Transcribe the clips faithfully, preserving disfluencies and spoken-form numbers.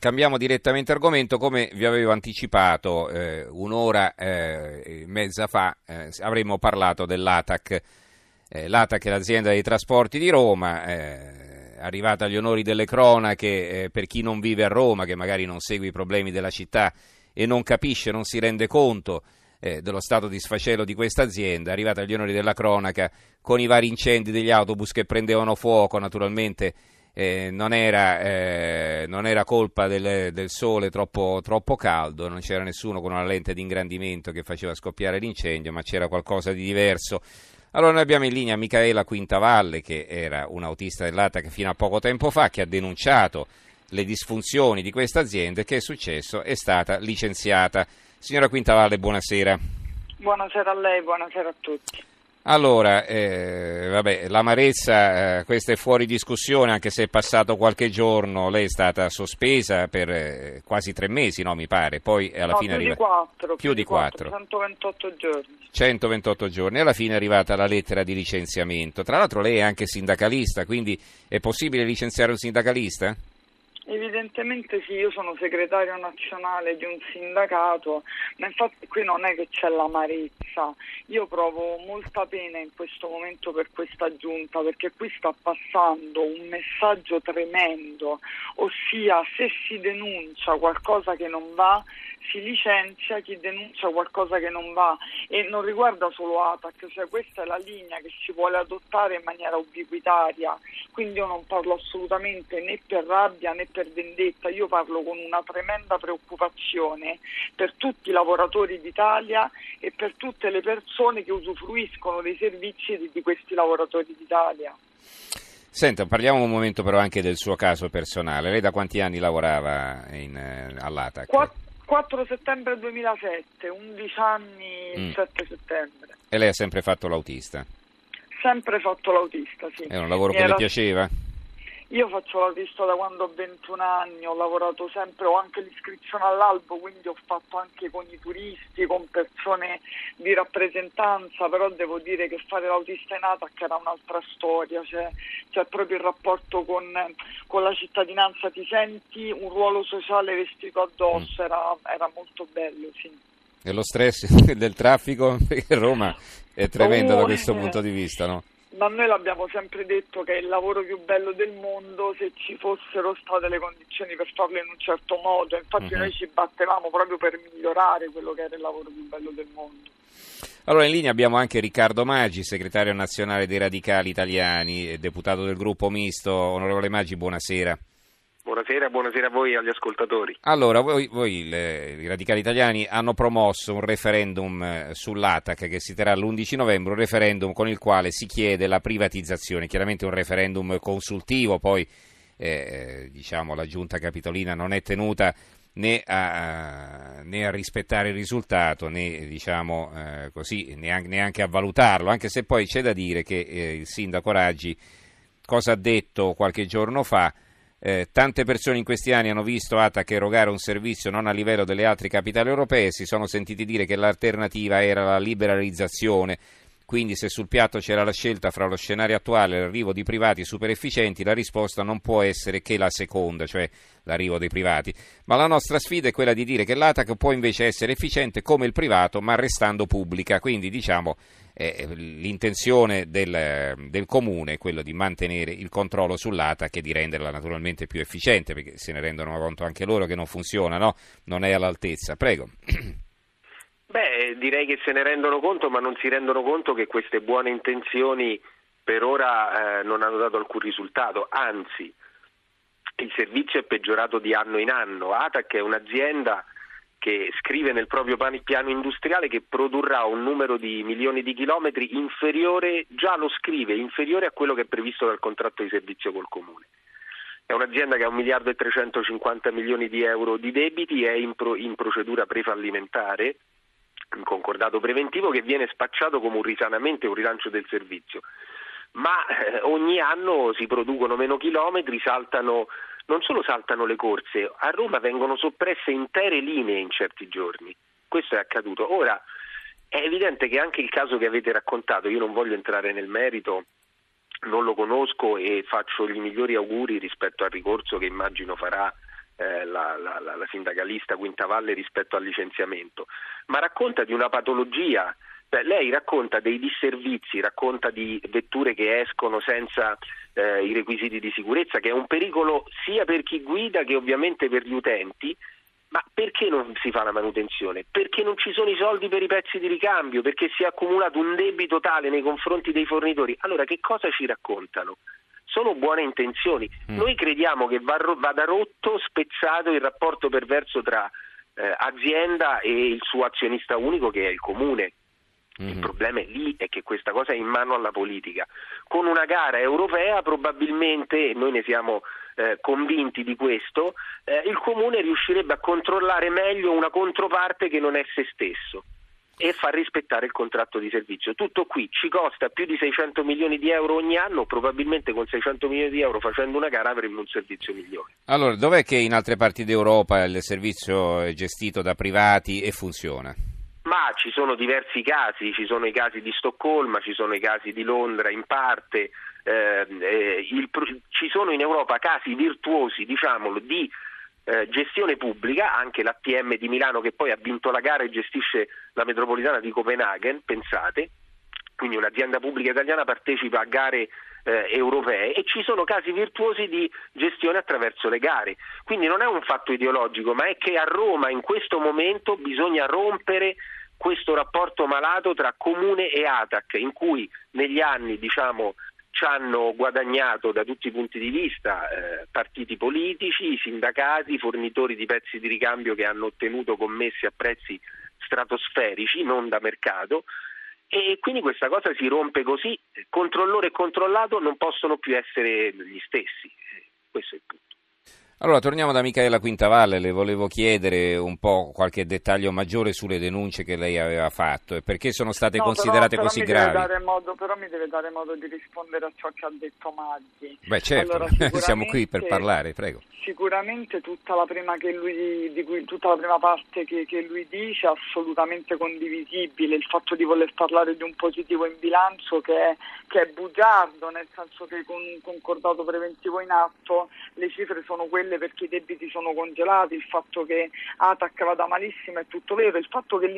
Cambiamo direttamente argomento, come vi avevo anticipato eh, un'ora e eh, mezza fa eh, avremmo parlato dell'ATAC. Eh, L'ATAC è l'azienda dei trasporti di Roma, eh, arrivata agli onori delle cronache eh, per chi non vive a Roma, che magari non segue i problemi della città e non capisce, non si rende conto eh, dello stato di sfacelo di questa azienda, arrivata agli onori della cronaca con i vari incendi degli autobus che prendevano fuoco, naturalmente Eh, non, era, eh, non era colpa del, del sole troppo, troppo caldo, non c'era nessuno con una lente di ingrandimento che faceva scoppiare l'incendio, ma c'era qualcosa di diverso. Allora noi abbiamo in linea Micaela Quintavalle, che era un autista dell'ATAC fino a poco tempo fa, che ha denunciato le disfunzioni di questa azienda e che è successo, è stata licenziata. Signora Quintavalle, buonasera. Buonasera a lei, buonasera a tutti. Allora, eh, vabbè, l'amarezza, eh, questa è fuori discussione, anche se è passato qualche giorno, lei è stata sospesa per eh, quasi tre mesi, no, mi pare, poi alla no, fine più arriva... di quattro, più di quattro, centoventotto giorni. centoventotto giorni, e alla fine è arrivata la lettera di licenziamento. Tra l'altro lei è anche sindacalista, quindi è possibile licenziare un sindacalista? Evidentemente sì, io sono segretario nazionale di un sindacato, ma infatti qui non è che c'è l'amarezza, io provo molta pena in questo momento per questa giunta, perché qui sta passando un messaggio tremendo, ossia se si denuncia qualcosa che non va, si licenzia chi denuncia qualcosa che non va, e non riguarda solo ATAC, cioè questa è la linea che si vuole adottare in maniera ubiquitaria, quindi io non parlo assolutamente né per rabbia né per vendetta, io parlo con una tremenda preoccupazione per tutti i lavoratori d'Italia e per tutte le persone che usufruiscono dei servizi di, di questi lavoratori d'Italia. Senta, parliamo un momento però anche del suo caso personale, lei da quanti anni lavorava in, eh, all'ATAC? Quatt- quattro settembre duemilasette, undici anni il mm. sette settembre. E lei ha sempre fatto l'autista? Sempre fatto l'autista, sì. È un lavoro mi che era... le piaceva? Io faccio l'autista da quando ho ventuno anni, ho lavorato sempre, ho anche l'iscrizione all'albo, quindi ho fatto anche con i turisti, con persone di rappresentanza, però devo dire che fare l'autista in ATAC era un'altra storia, cioè c'è proprio il rapporto con, con la cittadinanza, ti senti un ruolo sociale vestito addosso, era, era molto bello, sì. E lo stress del traffico, perché Roma è tremenda oh, da questo eh. punto di vista, no? Ma noi l'abbiamo sempre detto che è il lavoro più bello del mondo se ci fossero state le condizioni per farlo in un certo modo, infatti mm-hmm. noi ci battevamo proprio per migliorare quello che era il lavoro più bello del mondo. Allora in linea abbiamo anche Riccardo Magi, segretario nazionale dei Radicali Italiani e deputato del gruppo misto. Onorevole Magi, buonasera. Buonasera, buonasera a voi e agli ascoltatori. Allora, voi, voi le, i Radicali Italiani hanno promosso un referendum sull'ATAC che si terrà l'undici novembre, un referendum con il quale si chiede la privatizzazione, chiaramente un referendum consultivo, poi eh, diciamo la Giunta Capitolina non è tenuta né a, né a rispettare il risultato né diciamo eh, così, neanche a valutarlo, anche se poi c'è da dire che eh, il sindaco Raggi cosa ha detto qualche giorno fa. Eh, tante persone in questi anni hanno visto ATAC erogare un servizio non a livello delle altre capitali europee, si sono sentiti dire che l'alternativa era la liberalizzazione, quindi se sul piatto c'era la scelta fra lo scenario attuale e l'arrivo di privati super efficienti, la risposta non può essere che la seconda, cioè l'arrivo dei privati, ma la nostra sfida è quella di dire che l'ATAC può invece essere efficiente come il privato ma restando pubblica, quindi diciamo eh, l'intenzione del, del comune è quella di mantenere il controllo sull'ATAC e di renderla naturalmente più efficiente, perché se ne rendono conto anche loro che non funziona, no? Non è all'altezza. Prego. Beh, direi che se ne rendono conto, ma non si rendono conto che queste buone intenzioni per ora eh, non hanno dato alcun risultato, anzi il servizio è peggiorato di anno in anno. ATAC è un'azienda che scrive nel proprio piano industriale che produrrà un numero di milioni di chilometri inferiore, già lo scrive, inferiore a quello che è previsto dal contratto di servizio col Comune. È un'azienda che ha un miliardo e trecentocinquanta milioni di euro di debiti, è in, pro, in procedura prefallimentare, un concordato preventivo che viene spacciato come un risanamento e un rilancio del servizio, ma eh, ogni anno si producono meno chilometri, saltano, non solo saltano le corse, a Roma vengono soppresse intere linee in certi giorni, questo è accaduto. Ora è evidente che anche il caso che avete raccontato, io non voglio entrare nel merito, non lo conosco e faccio gli migliori auguri rispetto al ricorso che immagino farà eh, la, la, la sindacalista Quintavalle rispetto al licenziamento, ma racconta di una patologia. Beh, lei racconta dei disservizi, racconta di vetture che escono senza eh, i requisiti di sicurezza, che è un pericolo sia per chi guida che ovviamente per gli utenti. Ma perché non si fa la manutenzione? Perché non ci sono i soldi per i pezzi di ricambio, perché si è accumulato un debito tale nei confronti dei fornitori. Allora, che cosa ci raccontano? Sono buone intenzioni. Mm. Noi crediamo che vada rotto, spezzato il rapporto perverso tra eh, azienda e il suo azionista unico, che è il comune. Il problema è lì, è che questa cosa è in mano alla politica. Con una gara europea probabilmente, noi ne siamo eh, convinti di questo, eh, il comune riuscirebbe a controllare meglio una controparte che non è se stesso e far rispettare il contratto di servizio. Tutto qui, ci costa più di seicento milioni di euro ogni anno, probabilmente con seicento milioni di euro facendo una gara avremmo un servizio migliore. Allora, dov'è che in altre parti d'Europa il servizio è gestito da privati e funziona? Ma ci sono diversi casi, ci sono i casi di Stoccolma, ci sono i casi di Londra in parte, eh, eh, il, ci sono in Europa casi virtuosi, diciamolo, di eh, gestione pubblica, anche l'A T M di Milano che poi ha vinto la gara e gestisce la metropolitana di Copenaghen, pensate, quindi un'azienda pubblica italiana partecipa a gare Eh, europee, e ci sono casi virtuosi di gestione attraverso le gare. Quindi non è un fatto ideologico, ma è che a Roma in questo momento bisogna rompere questo rapporto malato tra Comune e ATAC, in cui negli anni, diciamo, ci hanno guadagnato da tutti i punti di vista eh, partiti politici, sindacati, fornitori di pezzi di ricambio che hanno ottenuto commesse a prezzi stratosferici, non da mercato. E quindi questa cosa si rompe così, controllore e controllato non possono più essere gli stessi, questo è il punto. Allora torniamo da Micaela Quintavalle, le volevo chiedere un po' qualche dettaglio maggiore sulle denunce che lei aveva fatto e perché sono state no, considerate però, però così gravi. Deve dare modo, però mi deve dare modo di rispondere a ciò che ha detto Maggi. Beh certo, allora, siamo qui per parlare, prego. Sicuramente tutta la prima che lui di cui, tutta la prima parte che, che lui dice è assolutamente condivisibile, il fatto di voler parlare di un positivo in bilancio che è, che è bugiardo, nel senso che con un concordato preventivo in atto le cifre sono quelle perché i debiti sono congelati, il fatto che ATAC vada malissimo è tutto vero, il fatto che,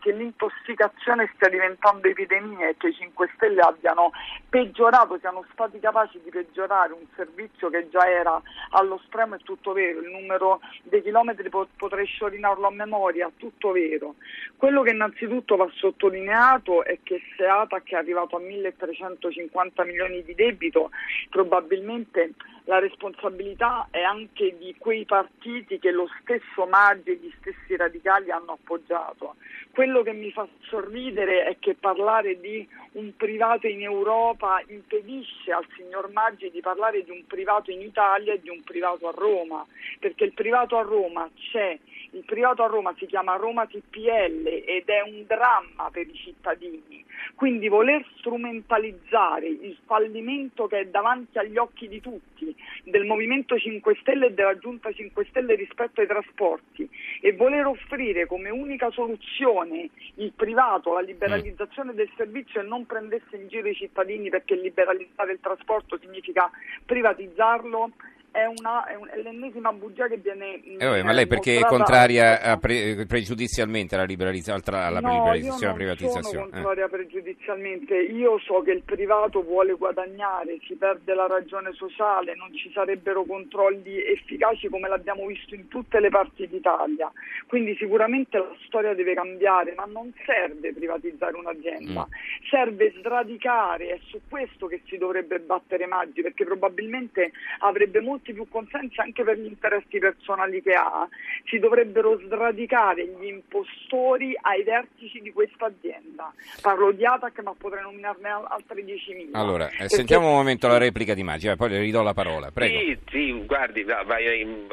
che l'intossicazione stia diventando epidemia e che i cinque Stelle abbiano peggiorato, siano stati capaci di peggiorare un servizio che già era allo stremo è tutto vero, il numero dei chilometri potrei sciorinarlo a memoria, tutto vero. Quello che innanzitutto va sottolineato è che se ATAC è arrivato a milletrecentocinquanta milioni di debito, probabilmente la responsabilità è anche di quei partiti che lo stesso Maggi e gli stessi radicali hanno appoggiato. Quello che mi fa sorridere è che parlare di un privato in Europa impedisce al signor Maggi di parlare di un privato in Italia e di un privato a Roma, perché il privato a Roma c'è, il privato a Roma si chiama Roma T P L ed è un dramma per i cittadini, quindi voler strumentalizzare il fallimento che è davanti agli occhi di tutti, del Movimento cinque Stelle e della Giunta cinque Stelle rispetto ai trasporti, e voler offrire come unica soluzione il privato, la liberalizzazione del servizio e non prendesse in giro i cittadini, perché liberalizzare il trasporto significa privatizzarlo, È, una, è, un, è l'ennesima bugia che viene... Eh vabbè, ma lei perché è contraria a pre, pregiudizialmente alla liberalizzazione, alla no, liberalizzazione, alla privatizzazione? No, io non sono contraria eh. pregiudizialmente, io so che il privato vuole guadagnare, si perde la ragione sociale, non ci sarebbero controlli efficaci come l'abbiamo visto in tutte le parti d'Italia, quindi sicuramente la storia deve cambiare, ma non serve privatizzare un'azienda, mm. serve sradicare, è su questo che si dovrebbe battere Maggi, perché probabilmente avrebbe molto più consensi anche per gli interessi personali che ha, si dovrebbero sradicare gli impostori ai vertici di questa azienda. Parlo di ATAC ma potrei nominarne altri diecimila. Allora, perché... sentiamo un momento la replica di Maggi, poi le ridò la parola. Prego. Sì, sì, guardi, a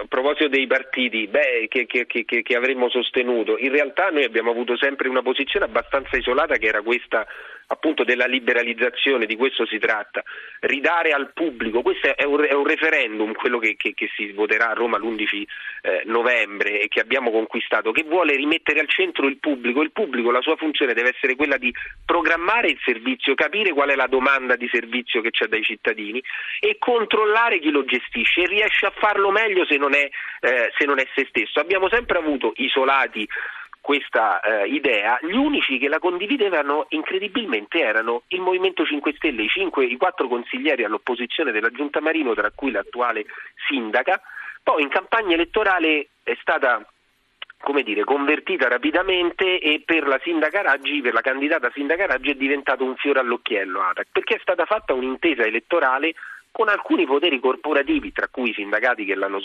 proposito dei partiti beh, che, che, che, che avremmo sostenuto, in realtà noi abbiamo avuto sempre una posizione abbastanza isolata che era questa appunto della liberalizzazione, di questo si tratta, ridare al pubblico, questo è un, è un referendum, quello che, che, che si voterà a Roma l'undici eh, novembre e che abbiamo conquistato, che vuole rimettere al centro il pubblico. Il pubblico, la sua funzione deve essere quella di programmare il servizio, capire qual è la domanda di servizio che c'è dai cittadini e controllare chi lo gestisce, e riesce a farlo meglio se non è, eh, se non è se stesso. Abbiamo sempre avuto isolati questa eh, idea, gli unici che la condividevano incredibilmente erano il Movimento cinque Stelle, i cinque, i quattro consiglieri all'opposizione della Giunta Marino, tra cui l'attuale sindaca. Poi in campagna elettorale è stata, come dire, convertita rapidamente, e per la sindaca Raggi, per la candidata sindaca Raggi, è diventato un fiore all'occhiello ATAC, perché è stata fatta un'intesa elettorale con alcuni poteri corporativi, tra cui i sindacati che l'hanno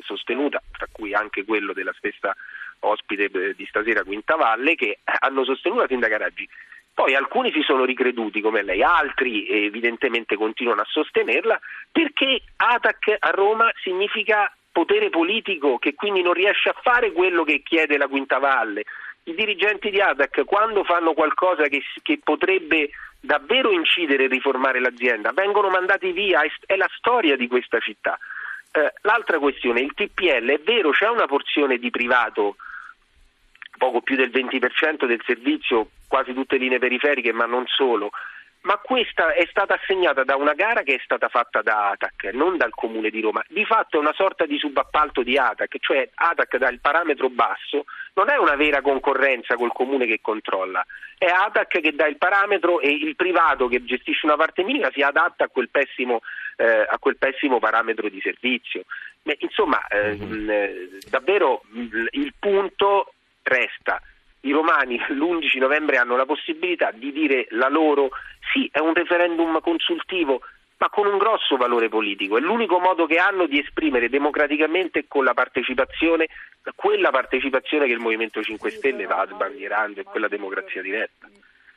sostenuta, tra cui anche quello della stessa ospite di stasera Quintavalle, che hanno sostenuto la sindaca Raggi. Poi alcuni si sono ricreduti come lei, altri evidentemente continuano a sostenerla, perché ATAC a Roma significa potere politico, che quindi non riesce a fare quello che chiede la Quintavalle. I dirigenti di ATAC, quando fanno qualcosa che, che potrebbe davvero incidere e riformare l'azienda, vengono mandati via. È la storia di questa città. Eh, l'altra questione, il T P L, è vero, c'è una porzione di privato, poco più del venti per cento del servizio, quasi tutte linee periferiche, ma non solo. Ma questa è stata assegnata da una gara che è stata fatta da ATAC, non dal Comune di Roma. Di fatto è una sorta di subappalto di ATAC, cioè ATAC dà il parametro basso, non è una vera concorrenza col Comune che controlla, è ATAC che dà il parametro e il privato che gestisce una parte minima si adatta a quel pessimo, eh, a quel pessimo parametro di servizio. Beh, insomma, eh, mh, davvero mh, il punto resta. I romani l'undici novembre hanno la possibilità di dire la loro. Sì, è un referendum consultivo, ma con un grosso valore politico. È l'unico modo che hanno di esprimere democraticamente, con la partecipazione, quella partecipazione che il Movimento cinque Stelle va sbandierando, e quella democrazia diretta.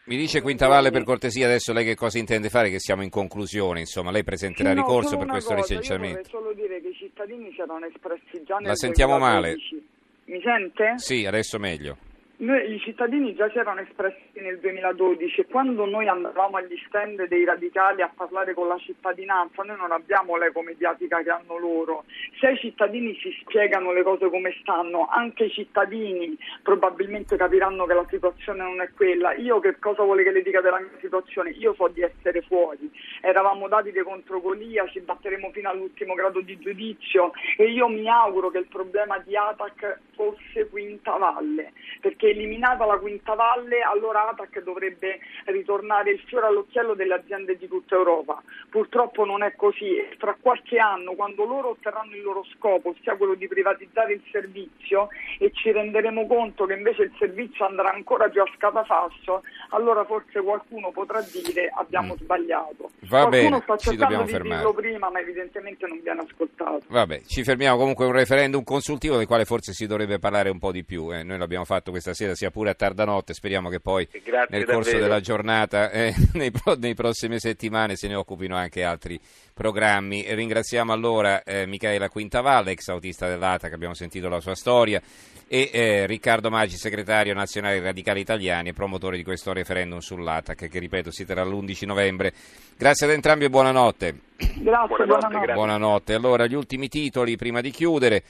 Mi dice Quintavalle, per cortesia, adesso lei che cosa intende fare, che siamo in conclusione, insomma, lei presenterà sì, no, ricorso per questo cosa, licenziamento. Io vorrei solo dire che i cittadini si erano espressi già nel La sentiamo duemilaquindici. Male. Mi sente? Sì, adesso meglio. Noi, i cittadini già si erano espressi nel duemiladodici, e quando noi andavamo agli stand dei radicali a parlare con la cittadinanza, noi non abbiamo l'eco mediatica che hanno loro. Se i cittadini si spiegano le cose come stanno, anche i cittadini probabilmente capiranno che la situazione non è quella. Io che cosa vuole che le dica della mia situazione? Io so di essere fuori, eravamo Davide contro Golia, ci batteremo fino all'ultimo grado di giudizio, e io mi auguro che il problema di ATAC fosse Quintavalle, perché eliminata la Quintavalle, allora ATAC dovrebbe ritornare il fiore all'occhiello delle aziende di tutta Europa. Purtroppo non è così. Tra qualche anno, quando loro otterranno il loro scopo, ossia quello di privatizzare il servizio, e ci renderemo conto che invece il servizio andrà ancora più a scatafasso, allora forse qualcuno potrà dire abbiamo mm. sbagliato. Va qualcuno bene, sta cercando di fermare. dirlo prima, ma evidentemente non viene ascoltato. Vabbè, ci fermiamo. Comunque un referendum consultivo del quale forse si dovrebbe parlare un po' di più. Eh. Noi l'abbiamo fatto questa sera, sia pure a tarda notte, speriamo che poi Grazie nel corso davvero. della giornata eh, nei, pro, nei prossime settimane se ne occupino anche altri programmi. Ringraziamo allora eh, Micaela Quintavalle, ex autista dell'ATAC, che abbiamo sentito la sua storia, e eh, Riccardo Magi, segretario nazionale dei Radicali Italiani e promotore di questo referendum sull'ATAC, che ripeto si terrà l'undici novembre. Grazie ad entrambi e buonanotte. Grazie, buonanotte, buonanotte. Buonanotte. Allora, gli ultimi titoli prima di chiudere.